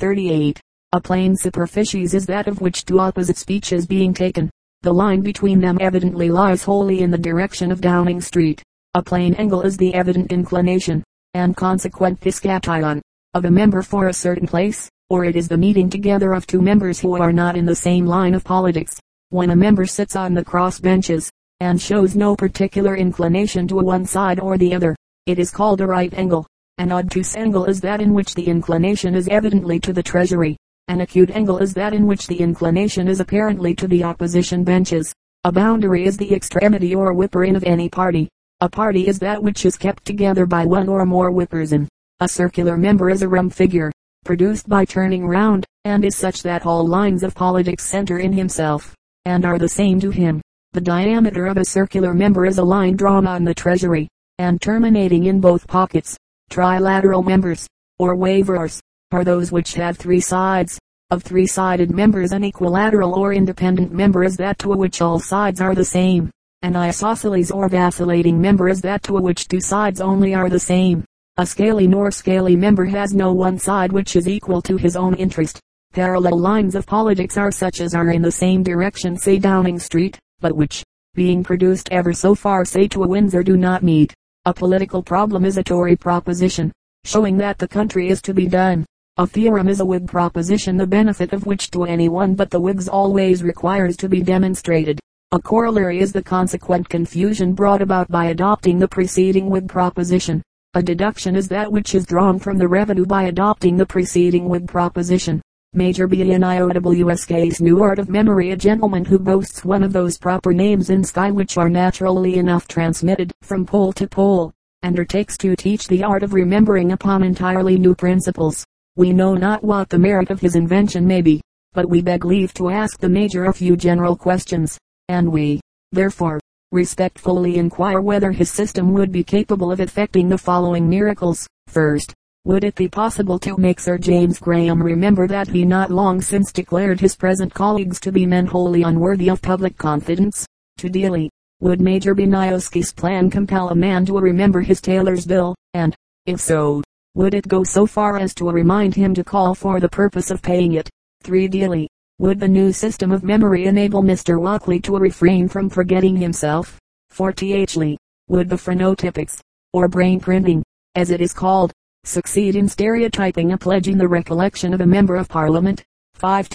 38. A plane superficies is that of which two opposite speeches being taken, the line between them evidently lies wholly in the direction of Downing Street. A plane angle is the evident inclination, and consequent discation, of a member for a certain place, or it is the meeting together of two members who are not in the same line of politics. When a member sits on the cross benches, and shows no particular inclination to one side or the other, it is called a right angle. An obtuse angle is that in which the inclination is evidently to the Treasury. An acute angle is that in which the inclination is apparently to the opposition benches. A boundary is the extremity or whipper-in of any party. A party is that which is kept together by one or more whippers-in. A circular member is a rum figure, produced by turning round, and is such that all lines of politics center in himself, and are the same to him. The diameter of a circular member is a line drawn on the Treasury, and terminating in both pockets. Trilateral members, or waverers, are those which have three sides. Of three-sided members, an equilateral or independent member is that to which all sides are the same. An isosceles or vacillating member is that to which two sides only are the same. A scaly nor scaly member has no one side which is equal to his own interest. Parallel lines of politics are such as are in the same direction, say Downing Street, but which, being produced ever so far, say to Windsor, do not meet. A political problem is a Tory proposition, showing that the country is to be done. A theorem is a Whig proposition, the benefit of which to anyone but the Whigs always requires to be demonstrated. A corollary is the consequent confusion brought about by adopting the preceding Whig proposition. A deduction is that which is drawn from the revenue by adopting the preceding Whig proposition. Major B.N.I.O.W.S.K.'s new art of memory, a gentleman who boasts one of those proper names in Skye which are naturally enough transmitted from pole to pole, undertakes to teach the art of remembering upon entirely new principles. We know not what the merit of his invention may be, but we beg leave to ask the Major a few general questions, and we, therefore, respectfully inquire whether his system would be capable of effecting the following miracles. First, would it be possible to make Sir James Graham remember that he not long since declared his present colleagues to be men wholly unworthy of public confidence? Two. Would Major Benioski's plan compel a man to remember his tailor's bill, and, if so, would it go so far as to remind him to call for the purpose of paying it? Three. Would the new system of memory enable Mr. Walkley to refrain from forgetting himself? Four. Would the phronotypics, or brain printing, as it is called, succeed in stereotyping a pledge in the recollection of a member of Parliament? Five.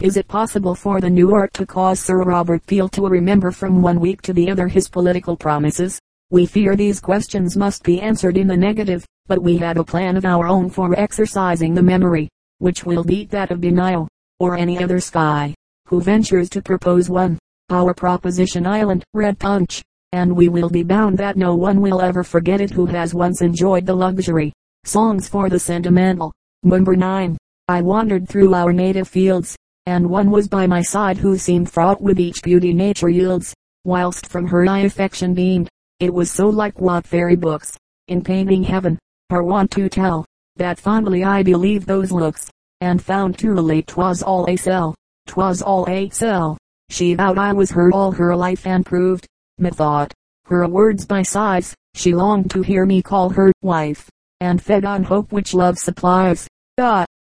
Is it possible for the new art to cause Sir Robert Peel to remember from one week to the other his political promises? We fear these questions must be answered in the negative, but we have a plan of our own for exercising the memory, which will beat that of Benioff, or any other Skye, who ventures to propose one. Our proposition island, red punch, and we will be bound that no one will ever forget it who has once enjoyed the luxury. Songs for the Sentimental. Number 9. I wandered through our native fields, and one was by my side who seemed fraught with each beauty nature yields, whilst from her eye affection beamed. It was so like what fairy books, in painting heaven, are wont to tell, that fondly I believe those looks, and found too late 'twas all a sell, 'twas all a sell. She vowed I was her all her life, and proved, methought, her words by sighs. She longed to hear me call her wife, and fed on hope which love supplies.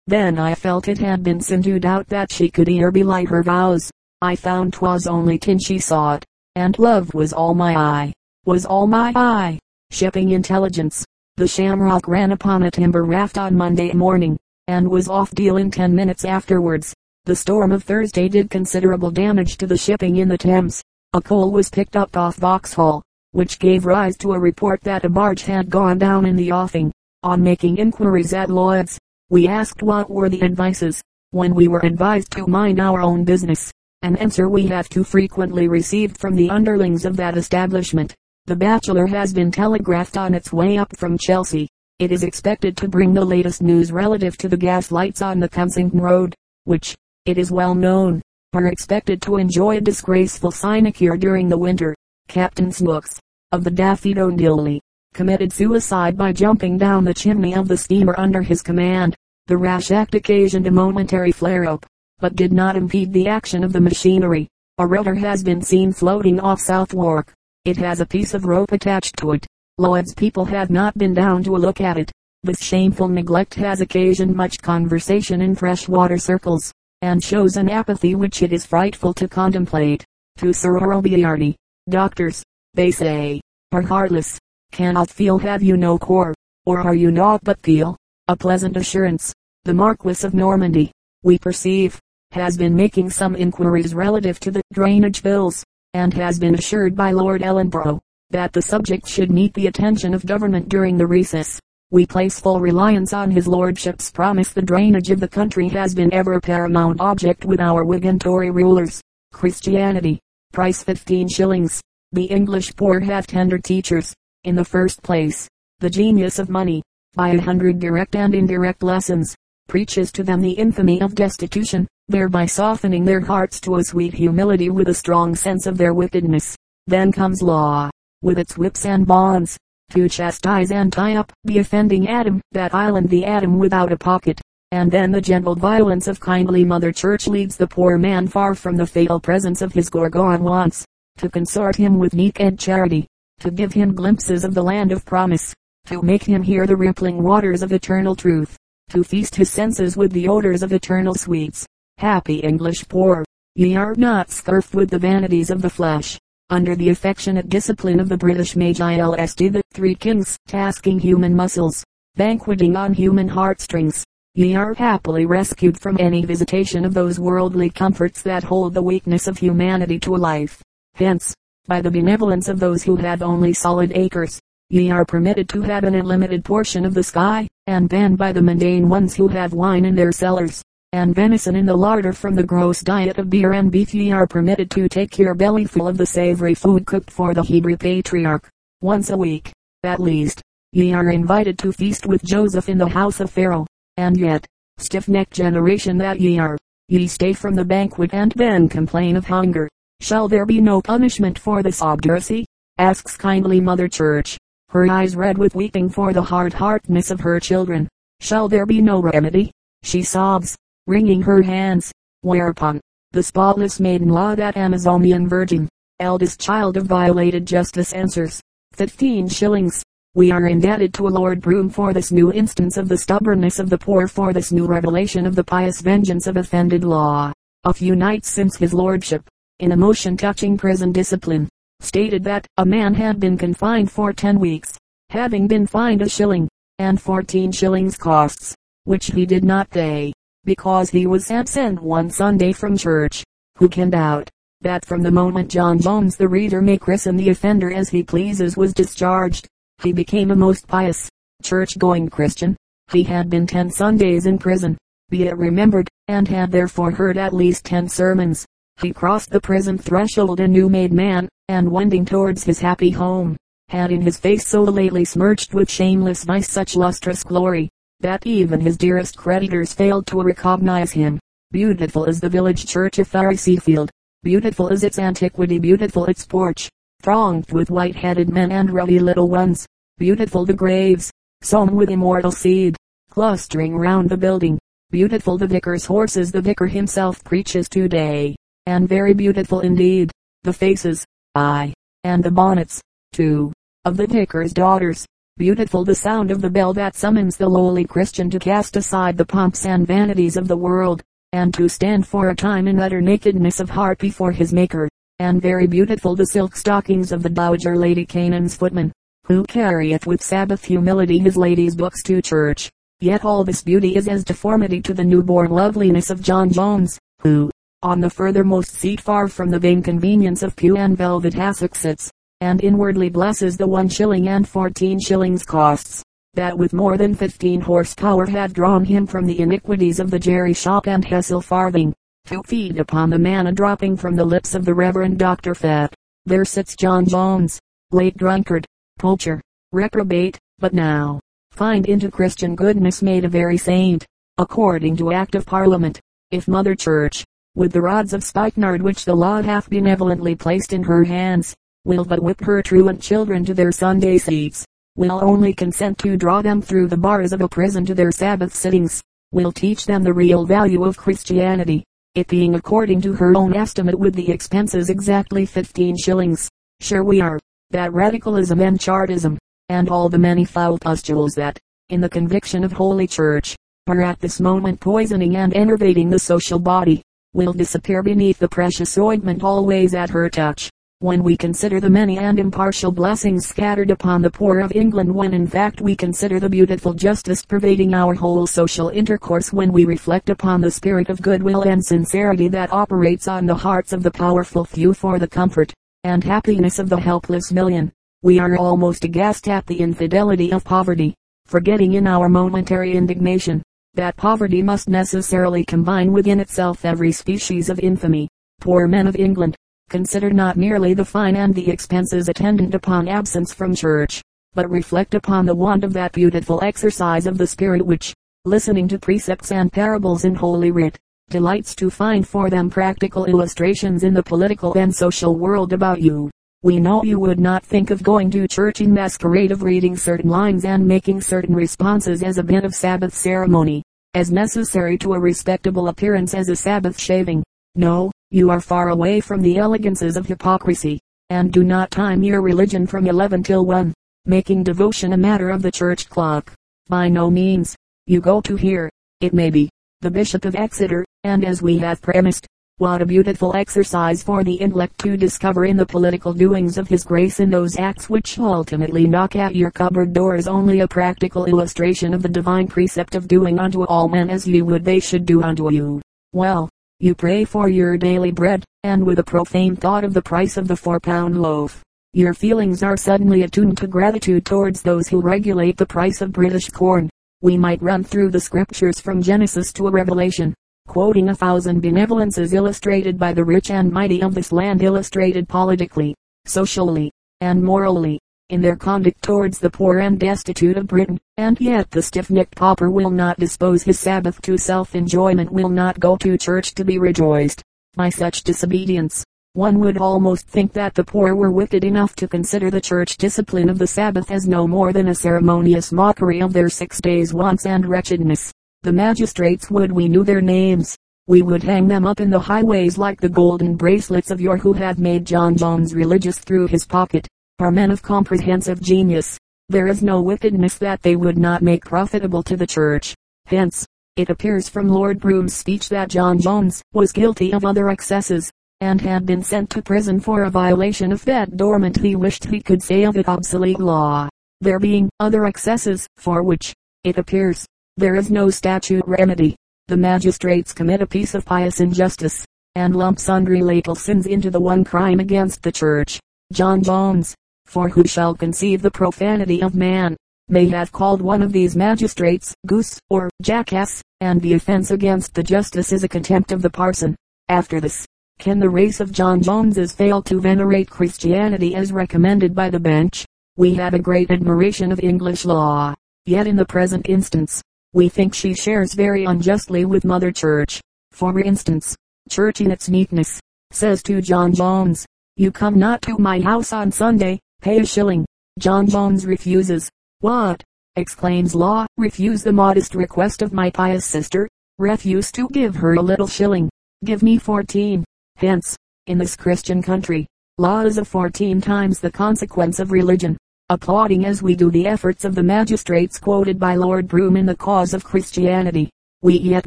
Then I felt it had been sin to doubt that she could ere belight her vows. I found 'twas only tin she sought, and love was all my eye, was all my eye. Shipping intelligence. The Shamrock ran upon a timber raft on Monday morning, and was off Deal in 10 minutes afterwards. The storm of Thursday did considerable damage to the shipping in the Thames. A coal was picked up off Vauxhall, which gave rise to a report that a barge had gone down in the offing. On making inquiries at Lloyd's, we asked what were the advices, when we were advised to mind our own business, an answer we have too frequently received from the underlings of that establishment. The Bachelor has been telegraphed on its way up from Chelsea. It is expected to bring the latest news relative to the gas lights on the Kensington Road, which, it is well known, are expected to enjoy a disgraceful sinecure during the winter. Captain Snooks, of the Daffodilly, committed suicide by jumping down the chimney of the steamer under his command. The rash act occasioned a momentary flare-up, but did not impede the action of the machinery. A rudder has been seen floating off Southwark. It has a piece of rope attached to it. Lloyd's people have not been down to look at it, This shameful neglect has occasioned much conversation in freshwater circles, and shows an apathy which it is frightful to contemplate. To Sorobiardi, doctors, they say, are heartless. Cannot feel, have you no core, or are you naught but feel? A pleasant assurance. The Marquis of Normandy, we perceive, has been making some inquiries relative to the drainage bills, and has been assured by Lord Ellenborough, that the subject should meet the attention of government during the recess. We place full reliance on his lordship's promise. The drainage of the country has been ever a paramount object with our Whig and Tory rulers. Christianity. Price 15 shillings. The English poor have tender teachers. In the first place, the genius of money, by 100 direct and indirect lessons, preaches to them the infamy of destitution, thereby softening their hearts to a sweet humility with a strong sense of their wickedness. Then comes law, with its whips and bonds, to chastise and tie up the offending atom, that island, the atom without a pocket. And then the gentle violence of kindly Mother Church leads the poor man far from the fatal presence of his Gorgon wants, to consort him with naked charity, to give him glimpses of the land of promise, to make him hear the rippling waters of eternal truth, to feast his senses with the odors of eternal sweets. Happy English poor, ye are not scurfed with the vanities of the flesh. Under the affectionate discipline of the British Magi LSD, the Three Kings, tasking human muscles, banqueting on human heartstrings, ye are happily rescued from any visitation of those worldly comforts that hold the weakness of humanity to a life. Hence, by the benevolence of those who have only solid acres, ye are permitted to have an unlimited portion of the sky, and banned by the mundane ones who have wine in their cellars, and venison in the larder. From the gross diet of beer and beef ye are permitted to take your bellyful of the savory food cooked for the Hebrew patriarch. Once a week, at least, ye are invited to feast with Joseph in the house of Pharaoh, and yet, stiff-necked generation that ye are, ye stay from the banquet and then complain of hunger. Shall there be no punishment for this obduracy? Asks kindly Mother Church, her eyes red with weeping for the hard-heartedness of her children. Shall there be no remedy? She sobs, wringing her hands. Whereupon, the spotless maiden-law, that Amazonian virgin, eldest child of violated justice, answers, 15 shillings. We are indebted to a Lord Broome for this new instance of the stubbornness of the poor, for this new revelation of the pious vengeance of offended law. A few nights since his lordship, in a motion touching prison discipline, stated that a man had been confined for 10 weeks, having been fined £1 and 14 shillings costs, which he did not pay, because he was absent one Sunday from church. Who can doubt that from the moment John Jones, the reader may christen the offender as he pleases, was discharged, he became a most pious, church-going Christian? He had been 10 Sundays in prison, be it remembered, and had therefore heard at least 10 sermons. He crossed the prison threshold a new-made man, and wending towards his happy home, had in his face so lately smirched with shameless vice such lustrous glory, that even his dearest creditors failed to recognize him. Beautiful is the village church of Farry Seafield, beautiful is its antiquity, beautiful its porch, thronged with white-headed men and ruddy little ones, beautiful the graves, sown with immortal seed, clustering round the building, beautiful the vicar's horses the vicar himself preaches today. And very beautiful indeed, the faces, aye, and the bonnets, too, of the vicar's daughters. Beautiful the sound of the bell that summons the lowly Christian to cast aside the pomps and vanities of the world, and to stand for a time in utter nakedness of heart before his Maker. And very beautiful the silk stockings of the Dowager Lady Canaan's footman, who carrieth with Sabbath humility his lady's books to church. Yet all this beauty is as deformity to the newborn loveliness of John Jones, who, on the furthermost seat far from the vain convenience of pew and velvet hassock, sits, and inwardly blesses the 1 shilling and 14 shillings costs, that with more than 15 horsepower have drawn him from the iniquities of the jerry shop and Hessel farthing. 2 feet upon the manna dropping from the lips of the Reverend Dr. Fatt, there sits John Jones, late drunkard, poacher, reprobate, but now, find into Christian goodness made a very saint, according to Act of Parliament. If Mother Church, with the rods of spikenard which the law hath benevolently placed in her hands, will but whip her truant children to their Sunday seats, will only consent to draw them through the bars of a prison to their Sabbath sittings, will teach them the real value of Christianity, it being, according to her own estimate with the expenses, exactly 15 shillings. Sure we are, that radicalism and chartism, and all the many foul pustules that, in the conviction of Holy Church, are at this moment poisoning and enervating the social body, will disappear beneath the precious ointment always at her touch. When we consider the many and impartial blessings scattered upon the poor of England, when in fact we consider the beautiful justice pervading our whole social intercourse, when we reflect upon the spirit of goodwill and sincerity that operates on the hearts of the powerful few for the comfort and happiness of the helpless million, we are almost aghast at the infidelity of poverty, forgetting in our momentary indignation that poverty must necessarily combine within itself every species of infamy. Poor men of England, consider not merely the fine and the expenses attendant upon absence from church, but reflect upon the want of that beautiful exercise of the spirit which, listening to precepts and parables in Holy Writ, delights to find for them practical illustrations in the political and social world about you. We know you would not think of going to church in masquerade, of reading certain lines and making certain responses as a bit of Sabbath ceremony, as necessary to a respectable appearance as a Sabbath shaving. No, you are far away from the elegances of hypocrisy, and do not time your religion from 11 till 1, making devotion a matter of the church clock. By no means. You go to hear, it may be, the Bishop of Exeter, and as we have premised, what a beautiful exercise for the intellect to discover in the political doings of His Grace, in those acts which ultimately knock at your cupboard door, is only a practical illustration of the divine precept of doing unto all men as you would they should do unto you. Well, you pray for your daily bread, and with a profane thought of the price of the 4-pound loaf, your feelings are suddenly attuned to gratitude towards those who regulate the price of British corn. We might run through the scriptures from Genesis to Revelation, quoting 1,000 benevolences illustrated by the rich and mighty of this land, illustrated politically, socially, and morally, in their conduct towards the poor and destitute of Britain. And yet the stiff-necked pauper will not dispose his Sabbath to self-enjoyment, will not go to church to be rejoiced by such disobedience. One would almost think that the poor were wicked enough to consider the church discipline of the Sabbath as no more than a ceremonious mockery of their 6 days' wants and wretchedness. The magistrates, would we knew their names, we would hang them up in the highways like the golden bracelets of yore who have made John Jones religious through his pocket, are men of comprehensive genius. There is no wickedness that they would not make profitable to the church. Hence, it appears from Lord Brougham's speech that John Jones was guilty of other excesses, and had been sent to prison for a violation of that dormant, he wished he could say of it, obsolete law, there being other excesses, for which, it appears, there is no statute remedy. The magistrates commit a piece of pious injustice, and lump sundry lateral sins into the one crime against the church. John Jones, for who shall conceive the profanity of man, may have called one of these magistrates goose or jackass, and the offense against the justice is a contempt of the parson. After this, can the race of John Joneses fail to venerate Christianity as recommended by the bench? We have a great admiration of English law, yet in the present instance, we think she shares very unjustly with Mother Church. For instance, Church in its meekness, says to John Jones, "You come not to my house on Sunday, pay a shilling." John Jones refuses. "What," exclaims Law, "refuse the modest request of my pious sister? Refuse to give her a little shilling? Give me 14. Hence, in this Christian country, law is of 14 times the consequence of religion. Applauding as we do the efforts of the magistrates quoted by Lord Brougham in the cause of Christianity, we yet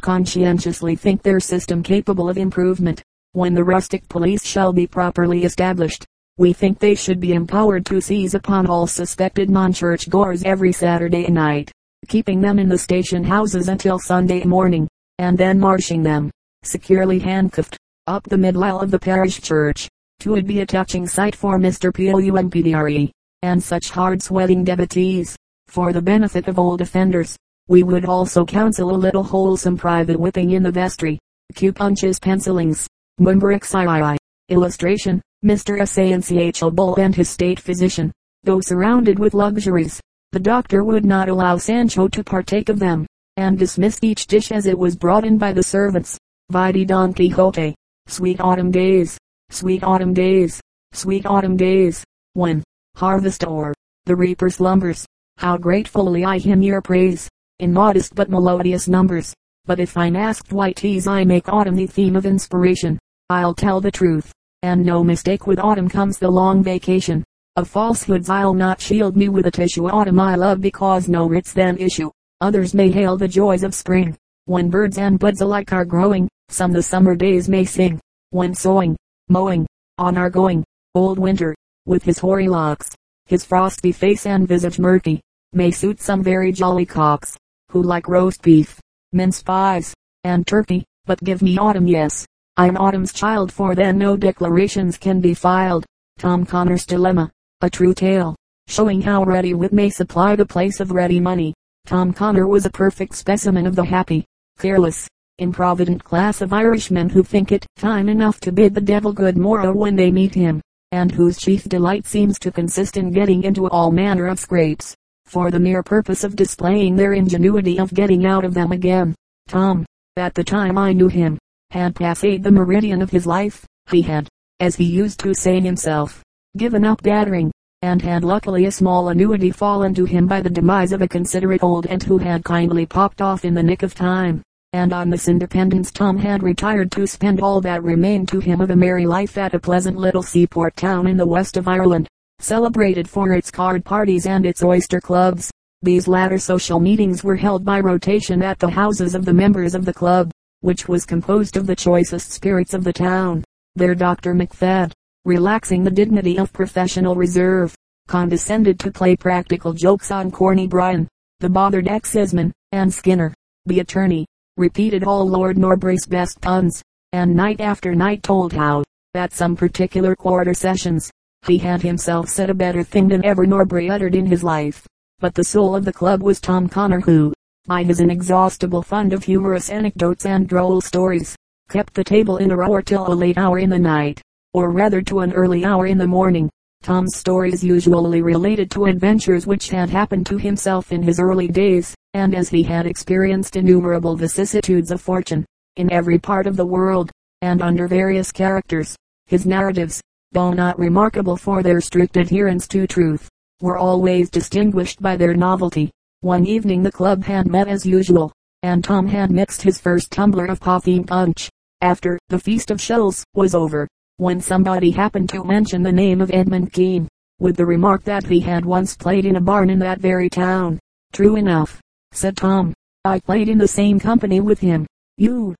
conscientiously think their system capable of improvement. When the rustic police shall be properly established, we think they should be empowered to seize upon all suspected non-churchgoers every Saturday night, keeping them in the station houses until Sunday morning, and then marching them, securely handcuffed, up the middle aisle of the parish church. 'Twould be a touching sight for Mr. Pumphrey, and such hard-sweating devotees. For the benefit of old offenders, we would also counsel a little wholesome private whipping in the vestry, cue-punches, pencilings, mumbrixii. Illustration, Mr. S.A.N.C.H. Bull and his state physician, though surrounded with luxuries, the doctor would not allow Sancho to partake of them, and dismissed each dish as it was brought in by the servants. Vidi Don Quixote. Sweet autumn days, sweet autumn days, sweet autumn days, when, harvest o'er, the reaper slumbers, how gratefully I hymn your praise, in modest but melodious numbers. But if I'm asked why 'tis I make autumn the theme of inspiration, I'll tell the truth, and no mistake, with autumn comes the long vacation, Of falsehoods I'll not shield me with a tissue autumn I love because no writs then issue. Others may hail the joys of spring, when birds and buds alike are growing. Some the summer days may sing, when sowing, mowing, on our going. Old winter, with his hoary locks, his frosty face and visage murky, may suit some very jolly cocks, who like roast beef, mince pies, and turkey. But give me autumn, yes, I'm autumn's child, for then no declarations can be filed. Tom Connor's Dilemma, a true tale, showing how ready wit may supply the place of ready money. Tom Connor was a perfect specimen of the happy, careless, improvident class of Irishmen who think it time enough to bid the devil good morrow when they meet him, and whose chief delight seems to consist in getting into all manner of scrapes, for the mere purpose of displaying their ingenuity of getting out of them again. Tom, at the time I knew him, had passed the meridian of his life. He had, as he used to say himself, given up battering, and had luckily a small annuity fallen to him by the demise of a considerate old aunt who had kindly popped off in the nick of time, and on this independence Tom had retired to spend all that remained to him of a merry life at a pleasant little seaport town in the west of Ireland, celebrated for its card parties and its oyster clubs. These latter social meetings were held by rotation at the houses of the members of the club, which was composed of the choicest spirits of the town. There Dr. McFadden, relaxing the dignity of professional reserve, condescended to play practical jokes on Corny Bryan, the bothered exciseman, and Skinner, the attorney, repeated all Lord Norbury's best puns, and night after night told how, at some particular quarter sessions, he had himself said a better thing than ever Norbury uttered in his life. But the soul of the club was Tom Connor, who, by his inexhaustible fund of humorous anecdotes and droll stories, kept the table in a roar till a late hour in the night, or rather to an early hour in the morning. Tom's stories usually related to adventures which had happened to himself in his early days, and as he had experienced innumerable vicissitudes of fortune, in every part of the world, and under various characters, his narratives, though not remarkable for their strict adherence to truth, were always distinguished by their novelty. One evening the club had met as usual, and Tom had mixed his first tumbler of coffee punch, after the Feast of Shells was over, when somebody happened to mention the name of Edmund Kean, with the remark that he had once played in a barn in that very town. "True enough," said Tom. "I played in the same company with him." You,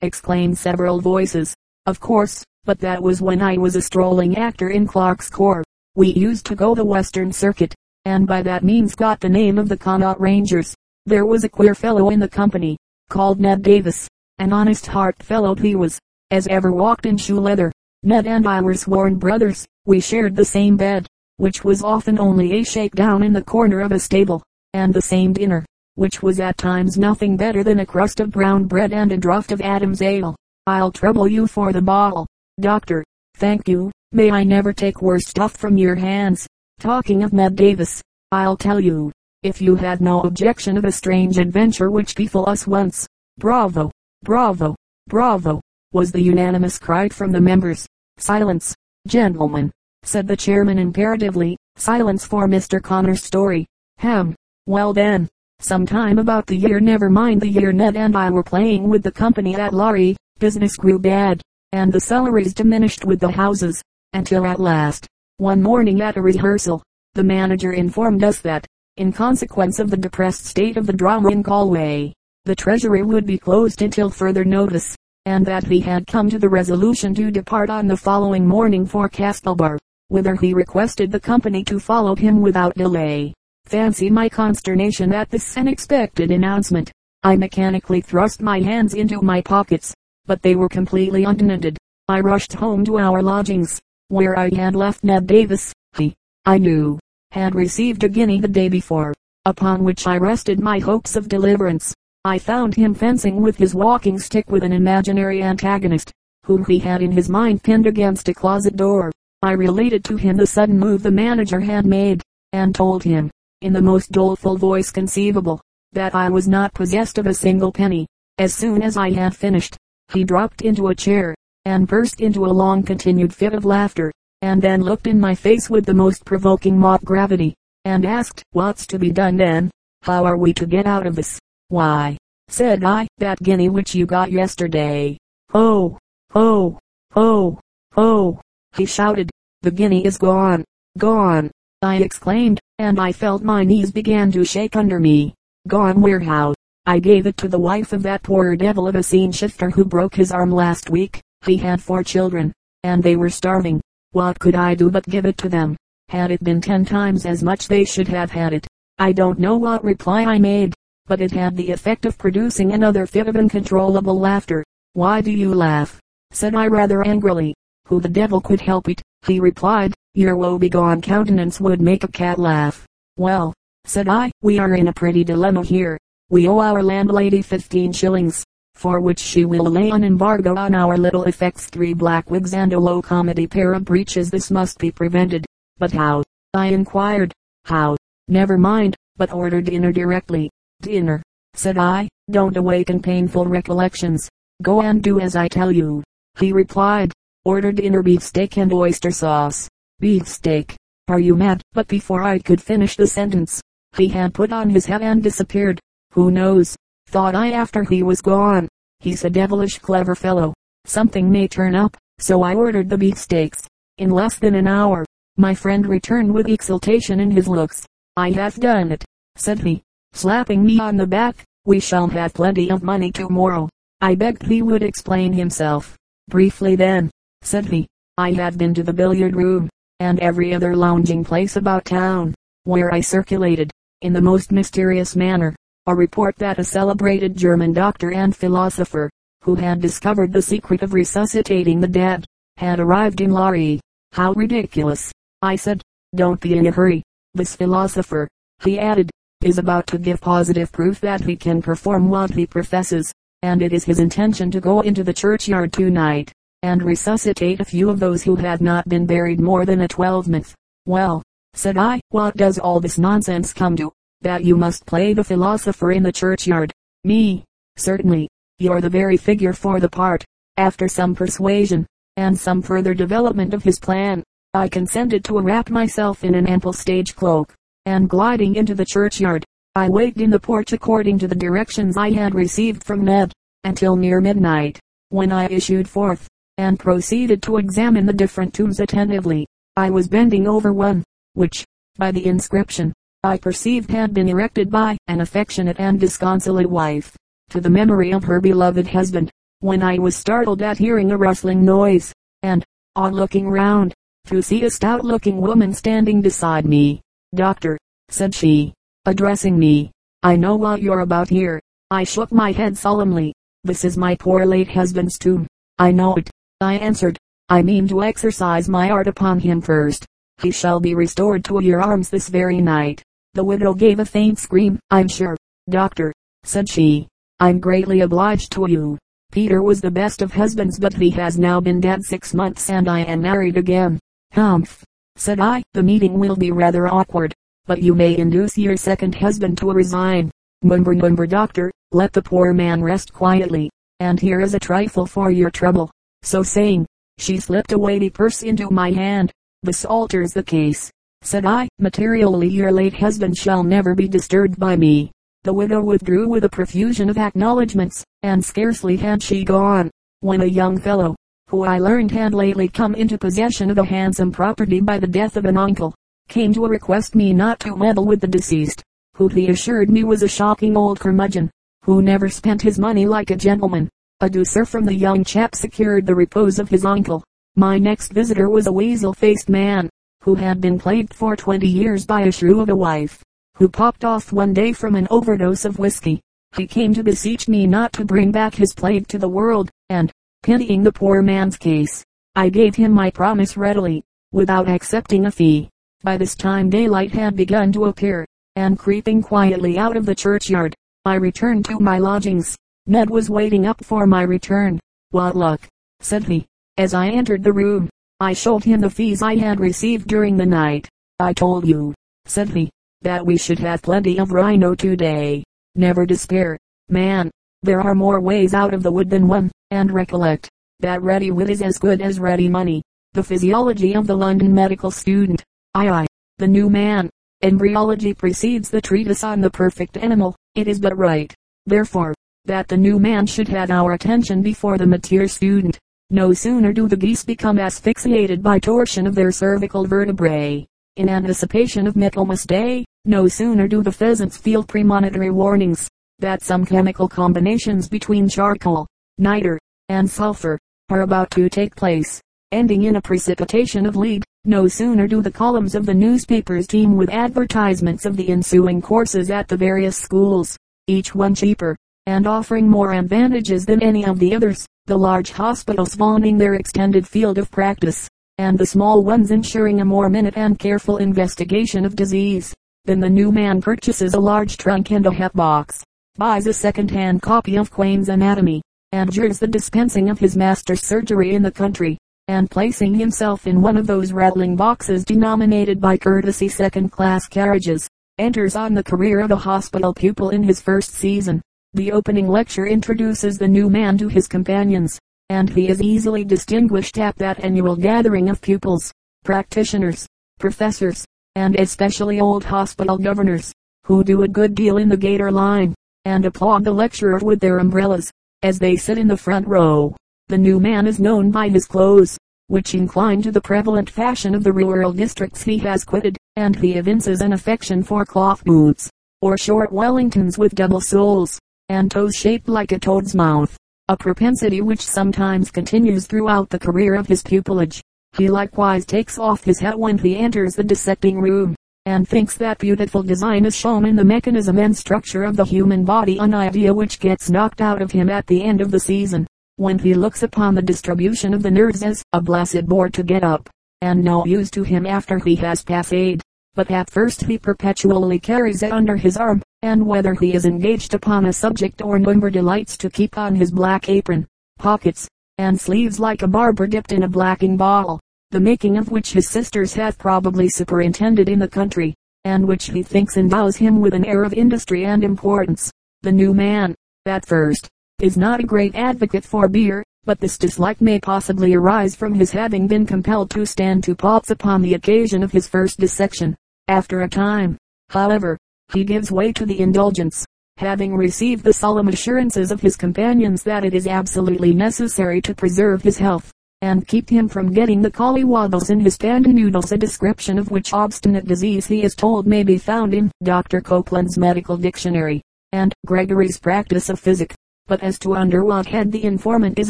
exclaimed several voices. "Of course, but that was when I was a strolling actor in Clark's Corps. We used to go the western circuit, and by that means got the name of the Connaught Rangers. There was a queer fellow in the company, called Ned Davis, an honest heart fellow he was, as ever walked in shoe leather. Ned and I were sworn brothers. We shared the same bed, which was often only a shakedown in the corner of a stable, and the same dinner, which was at times nothing better than a crust of brown bread and a draught of Adam's ale. I'll trouble you for the bottle, Doctor." "Thank you. May I never take worse stuff from your hands. Talking of Ned Davis, I'll tell you, if you had no objection, of a strange adventure which befell us once." "Bravo, bravo, bravo," was the unanimous cry from the members. "Silence, gentlemen," said the chairman imperatively, "silence for Mr. Connor's story." "Hem. Well then, sometime about the year, never mind the year, Ned and I were playing with the company at Larry. Business grew bad, and the salaries diminished with the houses, until at last, one morning at a rehearsal, the manager informed us that, in consequence of the depressed state of the drama in Galway, the treasury would be closed until further notice, and that he had come to the resolution to depart on the following morning for Castlebar, whither he requested the company to follow him without delay. Fancy my consternation at this unexpected announcement. I mechanically thrust my hands into my pockets, but they were completely untenanted. I rushed home to our lodgings, where I had left Ned Davis. He, I knew, had received a guinea the day before, upon which I rested my hopes of deliverance. I found him fencing with his walking stick with an imaginary antagonist, whom he had in his mind pinned against a closet door. I related to him the sudden move the manager had made, and told him, in the most doleful voice conceivable, that I was not possessed of a single penny. As soon as I had finished, he dropped into a chair, and burst into a long-continued fit of laughter, and then looked in my face with the most provoking mock gravity, and asked, "What's to be done then? How are we to get out of this?" "Why," said I, "that guinea which you got yesterday." "Oh, oh, oh, oh," he shouted, "the guinea is gone. Gone! I exclaimed, and I felt my knees began to shake under me. Gone where? How? I gave it to the wife of that poor devil of a scene shifter who broke his arm last week. He had 4 children, and they were starving. What could I do but give it to them? Had it been 10 times as much they should have had it. I don't know what reply I made, but it had the effect of producing another fit of uncontrollable laughter. Why do you laugh? Said I rather angrily. Who the devil could help it? He replied, your woebegone countenance would make a cat laugh. Well, said I, we are in a pretty dilemma here. We owe our landlady 15 shillings, for which she will lay an embargo on our little effects, 3 black wigs and a low comedy pair of breeches. This must be prevented. But how? I inquired. How? Never mind, but order dinner directly. Dinner, said I, don't awaken painful recollections. Go and do as I tell you. He replied, order dinner, beefsteak and oyster sauce. Beefsteak? Are you mad? But before I could finish the sentence, he had put on his hat and disappeared. Who knows? Thought I after he was gone. He's a devilish clever fellow. Something may turn up. So I ordered the beefsteaks. In less than an hour, my friend returned with exultation in his looks. I have done it, said he, slapping me on the back. We shall have plenty of money tomorrow. I begged he would explain himself. Briefly then, said he, I have been to the billiard room, and every other lounging place about town, where I circulated, in the most mysterious manner, a report that a celebrated German doctor and philosopher, who had discovered the secret of resuscitating the dead, had arrived in Lari. How ridiculous! I said, don't be in a hurry. This philosopher, he added, is about to give positive proof that he can perform what he professes, and it is his intention to go into the churchyard tonight, and resuscitate a few of those who had not been buried more than a 12-month. Well, said I, what does all this nonsense come to? That you must play the philosopher in the churchyard? Me? Certainly. You're the very figure for the part. After some persuasion, and some further development of his plan, I consented to wrap myself in an ample stage cloak, and gliding into the churchyard, I waited in the porch according to the directions I had received from Ned, until near midnight, when I issued forth, and proceeded to examine the different tombs attentively. I was bending over one, which, by the inscription, I perceived had been erected by an affectionate and disconsolate wife, to the memory of her beloved husband, when I was startled at hearing a rustling noise, and, on looking round, to see a stout-looking woman standing beside me. Doctor, said she, addressing me, I know what you're about here. I shook my head solemnly. This is my poor late husband's tomb. I know it, I answered. I mean to exercise my art upon him first. He shall be restored to your arms this very night. The widow gave a faint scream. I'm sure, doctor, said she, I'm greatly obliged to you. Peter was the best of husbands, but he has now been dead 6 months and I am married again. Humph, said I, the meeting will be rather awkward, but you may induce your second husband to resign. Number, doctor, let the poor man rest quietly, and here is a trifle for your trouble. So saying, she slipped a weighty purse into my hand. This alters the case, said I, materially your late husband shall never be disturbed by me. The widow withdrew with a profusion of acknowledgments, and scarcely had she gone, when a young fellow, who I learned had lately come into possession of a handsome property by the death of an uncle, came to request me not to meddle with the deceased, who he assured me was a shocking old curmudgeon, who never spent his money like a gentleman. A douceur from the young chap secured the repose of his uncle. My next visitor was a weasel-faced man, who had been plagued for 20 years by a shrew of a wife, who popped off one day from an overdose of whiskey. He came to beseech me not to bring back his plague to the world, and, pitying the poor man's case, I gave him my promise readily, without accepting a fee. By this time daylight had begun to appear, and creeping quietly out of the churchyard, I returned to my lodgings. Ned was waiting up for my return. What luck, said he, as I entered the room. I showed him the fees I had received during the night. I told you, said he, that we should have plenty of rhino today. Never despair, man. There are more ways out of the wood than one, and recollect, that ready wit is as good as ready money. The physiology of the London medical student, I, the new man. Embryology precedes the treatise on the perfect animal. It is but right, therefore, that the new man should have our attention before the mature student. No sooner do the geese become asphyxiated by torsion of their cervical vertebrae, in anticipation of Michaelmas Day. No sooner do the pheasants feel premonitory warnings that some chemical combinations between charcoal, nitre, and sulfur are about to take place, ending in a precipitation of lead. No sooner do the columns of the newspapers teem with advertisements of the ensuing courses at the various schools, each one cheaper, and offering more advantages than any of the others, the large hospitals spawning their extended field of practice, and the small ones ensuring a more minute and careful investigation of disease. Then the new man purchases a large trunk and a hat box, buys a second-hand copy of Quain's Anatomy, and jures the dispensing of his master's surgery in the country, and placing himself in one of those rattling boxes denominated by courtesy second-class carriages, enters on the career of a hospital pupil in his first season. The opening lecture introduces the new man to his companions, and he is easily distinguished at that annual gathering of pupils, practitioners, professors, and especially old hospital governors, who do a good deal in the gaiter line, and applaud the lecturer with their umbrellas, as they sit in the front row. The new man is known by his clothes, which incline to the prevalent fashion of the rural districts he has quitted, and he evinces an affection for cloth boots, or short Wellingtons with double soles, and toes shaped like a toad's mouth, a propensity which sometimes continues throughout the career of his pupilage. He likewise takes off his hat when he enters the dissecting room, and thinks that beautiful design is shown in the mechanism and structure of the human body, an idea which gets knocked out of him at the end of the season, when he looks upon the distribution of the nerves as a blessed bore to get up, and no use to him after he has passed, but at first he perpetually carries it under his arm, and whether he is engaged upon a subject or number delights to keep on his black apron, pockets, and sleeves like a barber dipped in a blacking bottle, the making of which his sisters have probably superintended in the country, and which he thinks endows him with an air of industry and importance. The new man, at first, is not a great advocate for beer, but this dislike may possibly arise from his having been compelled to stand to pots upon the occasion of his first dissection. After a time, however, he gives way to the indulgence, having received the solemn assurances of his companions that it is absolutely necessary to preserve his health, and keep him from getting the collywaddles in his pandy noodles, a description of which obstinate disease he is told may be found in Dr. Copeland's Medical Dictionary, and Gregory's Practice of Physic. But as to under what head the informant is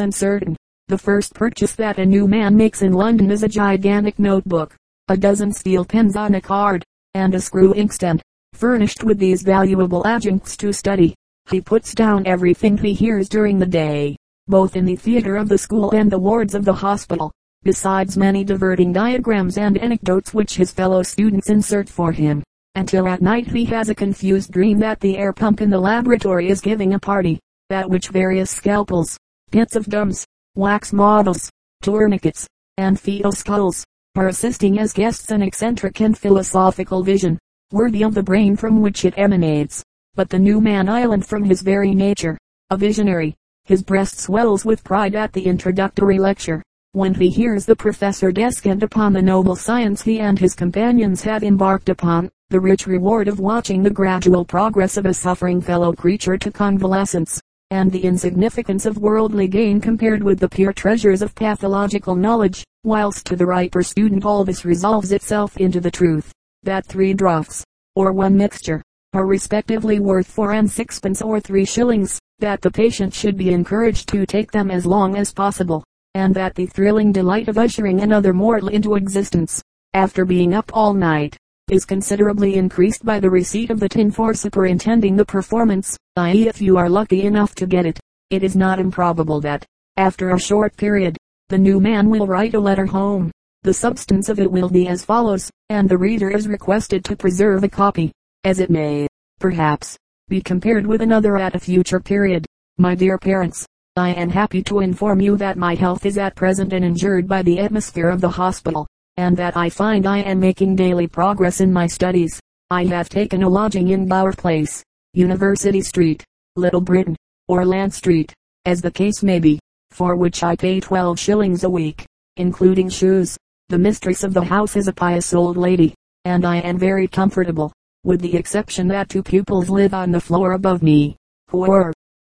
uncertain. The first purchase that a new man makes in London is a gigantic notebook, a dozen steel pens on a card, and a screw inkstand. Furnished with these valuable adjuncts to study, he puts down everything he hears during the day, both in the theater of the school and the wards of the hospital, besides many diverting diagrams and anecdotes which his fellow students insert for him, until at night he has a confused dream that the air pump in the laboratory is giving a party, at which various scalpels, bits of gums, wax models, tourniquets, and fetal skulls, are assisting as guests. An eccentric and philosophical vision, worthy of the brain from which it emanates, but the new man island from his very nature, a visionary. His breast swells with pride at the introductory lecture, when he hears the professor descant upon the noble science he and his companions have embarked upon, the rich reward of watching the gradual progress of a suffering fellow creature to convalescence, and the insignificance of worldly gain compared with the pure treasures of pathological knowledge, whilst to the riper student all this resolves itself into the truth, that 3 draughts, or one mixture, are respectively worth 4 and 6pence or 3 shillings, that the patient should be encouraged to take them as long as possible, and that the thrilling delight of ushering another mortal into existence, after being up all night, is considerably increased by the receipt of the tin for superintending the performance, i.e. if you are lucky enough to get it. It is not improbable that, after a short period, the new man will write a letter home. The substance of it will be as follows, and the reader is requested to preserve a copy, as it may, perhaps, be compared with another at a future period. My dear parents, I am happy to inform you that my health is at present uninjured by the atmosphere of the hospital, and that I find I am making daily progress in my studies. I have taken a lodging in Bower Place, University Street, Little Britain, or Land Street, as the case may be, for which I pay 12 shillings a week, including shoes. The mistress of the house is a pious old lady, and I am very comfortable, with the exception that 2 pupils live on the floor above me, who are,